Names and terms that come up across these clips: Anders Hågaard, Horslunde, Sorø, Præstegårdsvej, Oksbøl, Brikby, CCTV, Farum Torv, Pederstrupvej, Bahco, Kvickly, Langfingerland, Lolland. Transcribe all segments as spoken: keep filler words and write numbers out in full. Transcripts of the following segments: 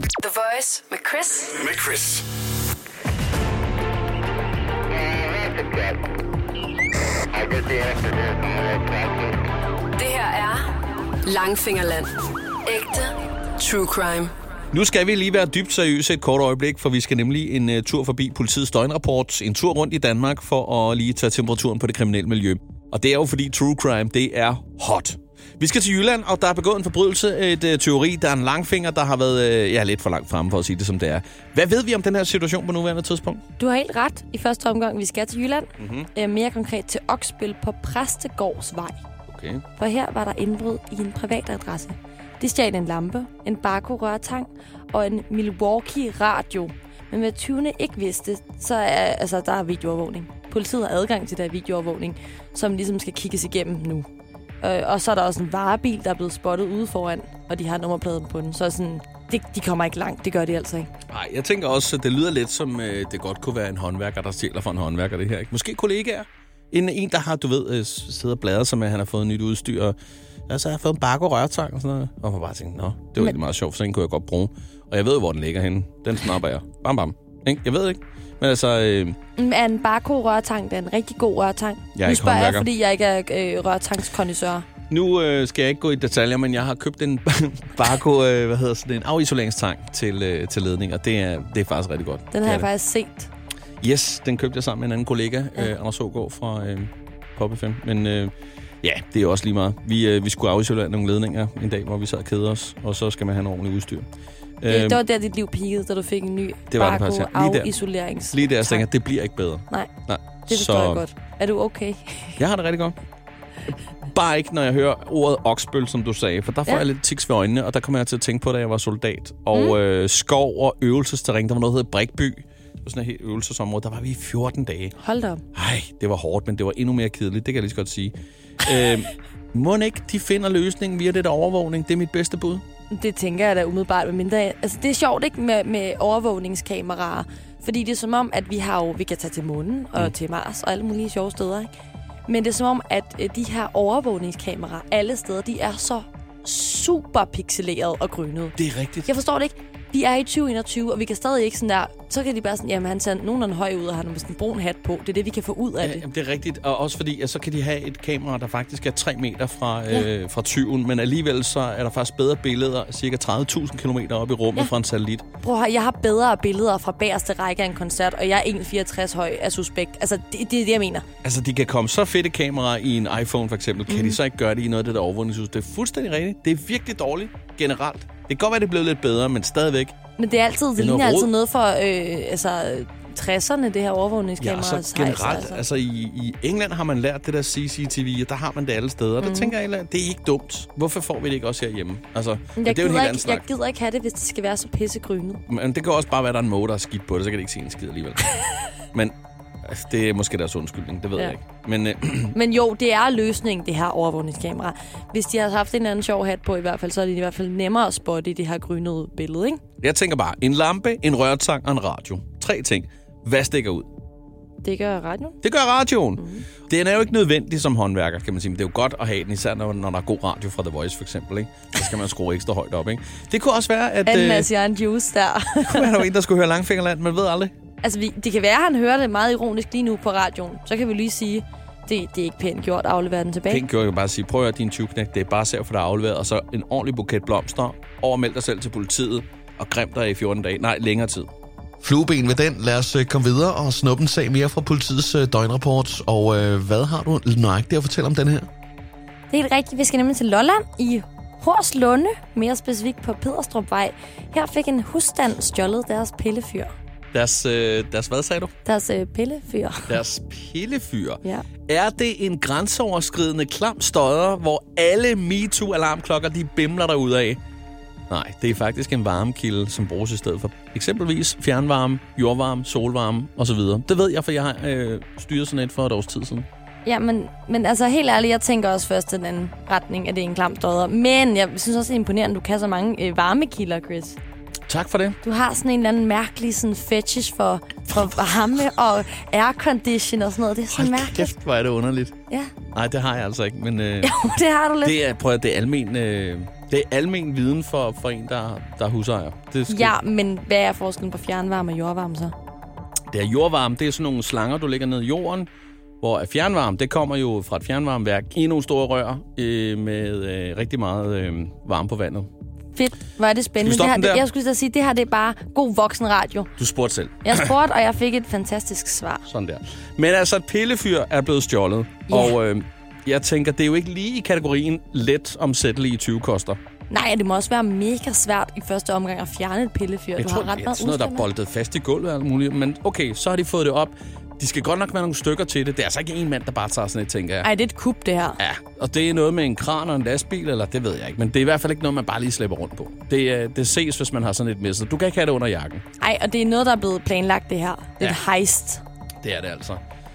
The Voice med Chris. Med Chris. Det her er Langfingerland. Ægte true crime. Nu skal vi lige være dybt seriøse et kort øjeblik, for vi skal nemlig en uh, tur forbi politiets døgnrapport, en tur rundt i Danmark for at lige tage temperaturen på det kriminelle miljø. Og det er jo fordi true crime, det er hot. Vi skal til Jylland, og der er begået en forbrydelse, et uh, teori, der er en langfinger, der har været uh, ja, lidt for langt fremme for at sige det, som det er. Hvad ved vi om den her situation på nuværende tidspunkt? Du har helt ret. I første omgang, vi skal til Jylland. Mm-hmm. Uh, mere konkret til Oksbøl på Præstegårdsvej. Okay. For her var der indbrud i en privat adresse. De stjal en lampe, en Bahco rørtang og en Milwaukee radio. Men hvad tyvene ikke vidste, så er altså, der er videoovervågning. Politiet har adgang til der videoovervågning, som ligesom skal kigges igennem nu. Øh, og så er der også en varebil, der er blevet spottet ude foran, og de har nummerpladen på den. Så sådan, det, de kommer ikke langt, det gør de altså ikke. Nej, jeg tænker også, det lyder lidt som, øh, det godt kunne være en håndværker, der stjæler fra en håndværker, det her. Ikke? Måske kollegaer. En, en, der har, du ved, sidder og blader sig med, at han har fået nyt udstyr, og altså, jeg har fået en Bahco rørtang og sådan noget. Og man bare tænkte, nå, det var men... egentlig meget sjovt, så den kunne jeg godt bruge. Og jeg ved hvor den ligger henne. Den snapper jeg. Bam, bam. Ik? Jeg ved ikke. Men altså... Øh... Er en Bahco rørtang, det er en rigtig god rørtang. Jeg nu spørger jeg, fordi jeg ikke er øh, rørtangskondisør. Nu øh, skal jeg ikke gå i detaljer, men jeg har købt en Bahco, øh, hvad hedder sådan en afisoleringstang til, øh, til ledninger. Det er, det er faktisk rigtig godt. Den har jeg faktisk set. Yes, den købte jeg sammen med en anden kollega, ja. øh, Anders Hågaard fra øh, Poppe fem. Men øh, ja, det er også lige meget. Vi, øh, vi skulle afisolere nogle ledninger en dag, hvor vi sad og kede os, og så skal man have en ordentlig udstyr. Øh, det var der, dit liv peakede, da du fik en ny Bahco-afisolerings. Lige der, jeg tænker, det bliver ikke bedre. Nej, Nej. det forstår så... jeg godt. Er du okay? Jeg har det rigtig godt. Bare ikke, når jeg hører ordet Oksbøl, som du sagde, for der får ja. jeg lidt tiks ved øjnene, og der kommer jeg til at tænke på, da jeg var soldat. Og mm. øh, skov og øvelsesterræn, der var noget, der hedder Brikby. På sådan et helt øvelsesområde, der var vi i fjorten dage. Hold da op. Ej, det var hårdt, men det var endnu mere kedeligt, det kan jeg lige så godt sige. øh, må ikke de finder løsningen via det der overvågning? Det er mit bedste bud. Det tænker jeg da umiddelbart, med mindre... Altså, det er sjovt, ikke, med, med overvågningskameraer? Fordi det er som om, at vi har jo... Vi kan tage til månen og mm. til Mars og alle mulige sjove steder, ikke? Men det er som om, at de her overvågningskameraer alle steder, de er så super pixeleret og grønnet. Det er rigtigt. Jeg forstår det ikke. Vi er i tyve enogtyve, og vi kan stadig ikke sådan der... Så kan de bare sådan, jamen han ser nogenlunde høj ud, og han har sådan en brun hat på. Det er det, vi kan få ud af ja, det. Jamen, det er rigtigt, og også fordi, at så kan de have et kamera, der faktisk er tre meter fra, ja. øh, fra tyven, men alligevel så er der faktisk bedre billeder, cirka tredive tusind kilometer op i rummet ja. fra en satellit. Bror, jeg har bedre billeder fra bagerste række af en koncert, og jeg er en komma fireogtres høj af suspekt. Altså, det, det er det, jeg mener. Altså, de kan komme så fedte kameraer i en iPhone, for eksempel. Kan mm. de så ikke gøre det i noget af det der overvågningshus? Det er fuldstændig rigtigt. Det er virkelig dårligt generelt. Det kan godt være, det blev lidt bedre, men stadigvæk. Men det er altid, det, det ligner altid noget for øh, altså tresserne, det her overvågningskamera. Ja, så altså, generelt, altså, altså i, i England har man lært det der C C T V, og der har man det alle steder. Mm. Der tænker jeg, det er ikke dumt. Hvorfor får vi det ikke også herhjemme? Altså, jeg, det er jo en helt anden snak. Jeg gider ikke have det, hvis det skal være så pissegrynet. Men det kan også bare være, der er en motor, der er skidt på det, så kan det ikke se en skid alligevel. Men altså, det er måske deres undskyldning, det ved ja. jeg ikke. Men, øh, Men jo, det er løsningen, det her overvågningskamera. Hvis de har haft en anden sjov hat på i hvert fald, så er det i hvert fald nemmere at spotte i det her grønnede billede, ikke? Jeg tænker bare, en lampe, en rørtang og en radio. Tre ting. Hvad stikker ud? Det gør radioen. Det gør radioen. Mm-hmm. Den er jo ikke nødvendig som håndværker, kan man sige. Men det er jo godt at have den, især når, når der er god radio fra The Voice, for eksempel. Ikke? Så skal man skrue ekstra højt op, ikke? Det kunne også være, at... Anden masse øh, juice der. Det kunne være, der var en, der skulle høre Langfingerland, man ved aldrig. Altså, vi, det kan være, at han hører det meget ironisk lige nu på radioen. Så kan vi lige sige, det, det er ikke pænt gjort at aflevere den tilbage. Pænt gjort, jeg kan bare sige, prøv at høre din tyvknæk, det er bare selv for dig afleveret, og så en ordentlig buket blomster, overmeld dig selv til politiet, og grim dig i fjorten dage. Nej, længere tid. Flueben ved den. Lad os komme videre og snuppe en sag mere fra politiets øh, døgnrapport. Og øh, hvad har du nøjagtigt at fortælle om den her? Det er helt rigtigt. Vi skal nemlig til Lolland i Horslunde, mere specifikt på Pederstrupvej. Her fik en husstand stjålet deres pillefyr. Deres, øh, deres hvad sagde du? Deres øh, pillefyr. Deres pillefyr? Ja. Er det en grænseoverskridende klam støder, hvor alle MeToo-alarmklokker de bimler derudaf? Nej, det er faktisk en varmekilde, som bruges i stedet for eksempelvis fjernvarme, jordvarme, solvarme osv. Det ved jeg, for jeg har øh, styret sådan et for et års tid siden. Ja, men, men altså helt ærligt, jeg tænker også først i den anden retning, at det er en klam støder. Men jeg synes også, det er imponerende, at du kan så mange øh, varmekilder, Chris. Tak for det. Du har sådan en eller anden mærkelig sådan fetish for, for varme og aircondition og sådan noget. Det er så hold mærkeligt. Kæft, hvor er det underligt. Ja. Nej, det har jeg altså ikke, men... Øh, jo, det har du lidt. Det er, prøv at det er almen... Øh, Det er almen viden for, for en, der, der er husejer. Det er ja, men hvad er forskellen på fjernvarme og jordvarme så? Det er jordvarme, det er sådan nogle slanger, du lægger ned i jorden, hvor fjernvarme, det kommer jo fra et fjernvarmeværk i nogle store rør øh, med øh, rigtig meget øh, varme på vandet. Fedt, hvor er det spændende. Det her, det, jeg skulle sige, det her det er bare god voksenradio. Du spurgte selv. Jeg spurgte, og jeg fik et fantastisk svar. Sådan der. Men altså, et pillefyr er blevet stjålet, yeah. og øh, jeg tænker, det er jo ikke lige i kategorien let omsættelige tyve-koster. Nej, det må også være mega svært i første omgang at fjerne et pillefyr. Jeg du tror, har ret det er sådan noget, der er boltet fast i gulvet eller muligt. Men okay, så har de fået det op. De skal godt nok være nogle stykker til det. Det er altså ikke en mand, der bare tager sådan et, tænker jeg. Ej, det er et kup, det her. Ja, og det er noget med en kran og en lastbil, eller det ved jeg ikke. Men det er i hvert fald ikke noget, man bare lige slipper rundt på. Det, det ses, hvis man har sådan et misset. Du kan ikke have det under jakken. Ej, og det er noget, der er blevet planlagt, det her. Det er ja. Et heist. Det er det altså.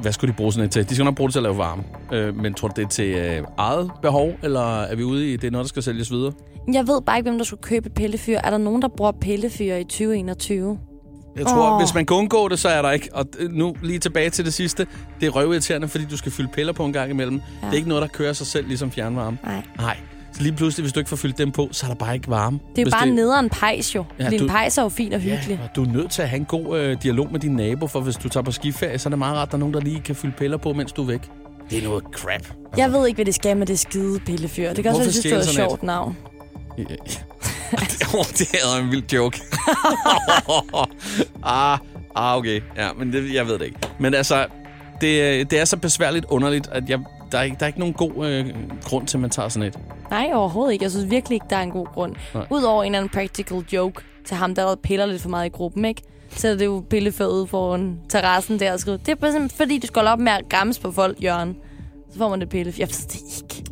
Hvad skulle de bruge sådan et til? De skal nok bruge det til at lave varme. Øh, men tror du, det er til øh, eget behov, eller er vi ude i, det er noget, der skal sælges videre? Jeg ved bare ikke, hvem der skulle købe et pillefyr. Er der nogen, der bruger pillefyr i tyve enogtyve? Jeg tror, oh. hvis man kan undgå det, så er der ikke. Og nu lige tilbage til det sidste. Det er røvirriterende, fordi du skal fylde piller på en gang imellem. Ja. Det er ikke noget, der kører sig selv ligesom fjernvarme. Nej. Nej. Så lige pludselig, hvis du ikke får fyldt dem på, så er der bare ikke varme. Det er jo bare det... nederen pejs jo. Ja, Lille du... pejs er jo fint og hyggelig. Ja, og du er nødt til at have en god øh, dialog med din nabo, for hvis du tager på skiferie, så er det meget rart, der er nogen, der lige kan fylde piller på, mens du er væk. Det er noget crap. Altså. Jeg ved ikke, hvad det skal med det skide pillefyr. Det kan også være, at det er et sjovt navn. Ja. Oh, det er en vild joke. ah, ah, okay. Ja, men det, jeg ved det ikke. Men altså, det, det er så besværligt underligt, at jeg, der, er ikke, der er ikke nogen god øh, grund til, at man tager sådan et. Nej, overhovedet ikke. Jeg synes virkelig ikke, der er en god grund. Nej. Udover en eller anden practical joke til ham, der allerede piller lidt for meget i gruppen, ikke? Så er det jo pillefødet foran terrassen der og skriver, det er simpelthen fordi, du skal holde op med at græmse på folk, Jørgen. Så får man det pillefød. Jeg ved det ikke.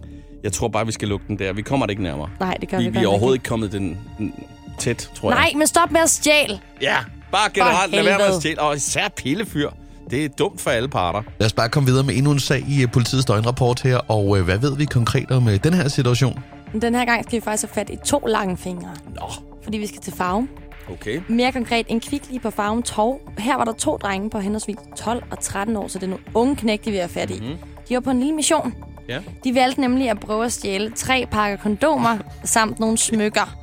Jeg tror bare, vi skal lukke den der. Vi kommer det ikke nærmere. Nej, det gør vi, vi, vi er ikke. Overhovedet ikke kommet den, den tæt, tror Nej, jeg. Nej, men stop med at stjæle. Ja, bare generelt lad være med at stjæle. Og især pillefyr. Det er dumt for alle parter. Lad os bare komme videre med endnu en sag i politiets døgnrapport her. Og øh, hvad ved vi konkret om øh, den her situation? Den her gang skal vi faktisk have fat i to lange fingre. Nå. Fordi vi skal til Farum. Okay. Mere konkret en Kvickly på Farum Torv. Her var der to drenge på henholdsvis tolv og tretten år, så det er nogle unge knægte, vi er fat i. Mm-hmm. De var på en lille mission. Ja. De valgte nemlig at prøve at stjæle tre pakker kondomer samt nogle smykker.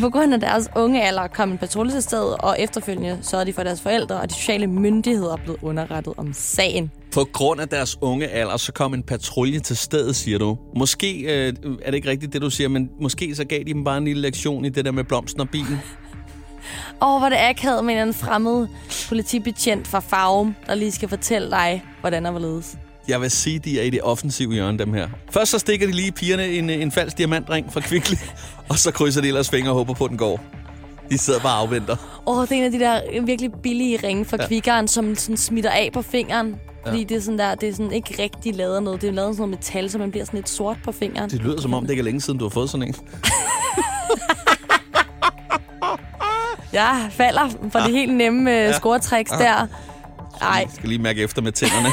På grund af deres unge alder kom en patrulje til stedet, og efterfølgende sørgede de for deres forældre, og de sociale myndigheder er blevet underrettet om sagen. På grund af deres unge alder, så kom en patrulje til stedet, siger du. Måske øh, er det ikke rigtigt, det du siger, men måske så gav de dem bare en lille lektion i det der med blomsten og bilen. Åh, oh, hvor det akavet med en fremmed politibetjent fra Farum, der lige skal fortælle dig, hvordan der var ledes. Jeg vil sige, de er i det offensive hjørne, dem her. Først så stikker de lige pigerne en, en falsk diamantring fra Kvickly, og så krydser de ellers fingre og håber på, at den går. De sidder bare og afventer. Åh, oh, det er en af de der virkelig billige ringe fra ja. Kvikkeren, som sådan smitter af på fingeren. Ja. Fordi det er sådan der, det er sådan ikke rigtig lavet noget. Det er lavet sådan noget metal, så man bliver sådan lidt sort på fingeren. Det lyder som om, det ikke er længe siden, du har fået sådan en. Jeg falder fra ja. de helt nemme ja. scoretricks ja. der. Nej. Jeg skal lige mærke efter med tænderne.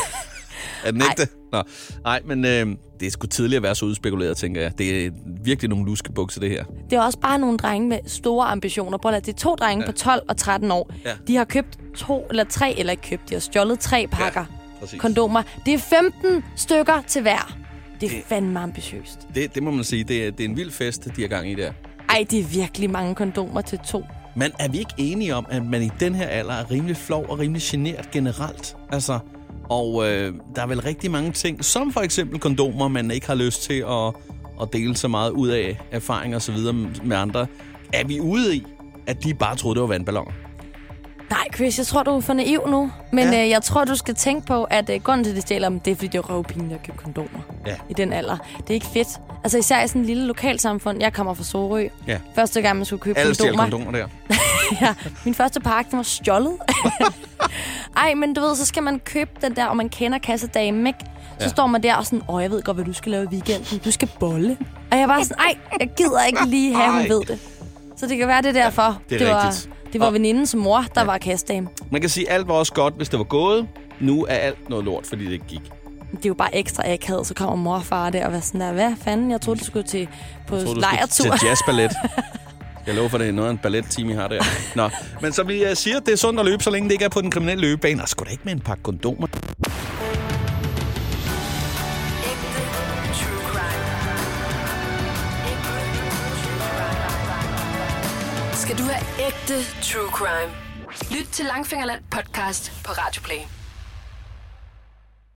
Er den ikke det? Nå. Nej, men øh, det skulle tidligere være så udspekuleret, tænker jeg. Det er virkelig nogle luskebukser, det her. Det er også bare nogle drenge med store ambitioner. Prøv at det er to drenge ja. på tolv og tretten år. Ja. De har købt to eller tre, eller ikke købt, de har stjålet tre pakker ja, kondomer. Det er femten stykker til hver. Det er det, fandme ambitiøst. Det, det må man sige. Det er, det er en vild fest, de har gang i der. Ej, det er virkelig mange kondomer til to. Men er vi ikke enige om, at man i den her alder er rimelig flov og rimelig genert generelt? Altså... Og øh, der er vel rigtig mange ting, som for eksempel kondomer, man ikke har lyst til at, at dele så meget ud af erfaring og så videre med andre. Er vi ude i, at de bare troede, det var vandballoner? Nej, Chris, jeg tror, du er for naiv nu. Men ja. øh, jeg tror, du skal tænke på, at øh, grunden til, at de stjæler dem, det er, fordi det er røvpinligt at købe kondomer ja. i den alder. Det er ikke fedt. Altså især i sådan et lille lokalsamfund. Jeg kommer fra Sorø. Ja. Første gang, man skulle købe Alle kondomer. Alle stjæler kondomer der. Ja, min første pakke, den var stjålet. Ej, men du ved, så skal man købe den der, og man kender kassedamen, ikke? Så ja. står man der og sådan, åh, jeg ved godt, hvad du skal lave i weekenden. Du skal bolle. Og jeg var sådan, ej, jeg gider ikke lige have, hun ved det. Så det kan være, det derfor. Ja, det er det var, det var venindens mor, der ja. var kassedame. Man kan sige, alt var også godt, hvis det var gået. Nu er alt noget lort, fordi det ikke gik. Det er jo bare ekstra akavet, så kommer mor og far der og var sådan der, hvad fanden, jeg troede, du skulle til på jeg troede, lejertur. Til jazzballet. Jeg lover for, det er noget af en ballettime, I har der. Nå, men som vi siger, det er sundt at løbe, så længe det ikke er på den kriminelle løbebane. Og sgu da ikke med en pakke kondomer. ægte true crime. Lyt til Langfingerland podcast på Radio Play.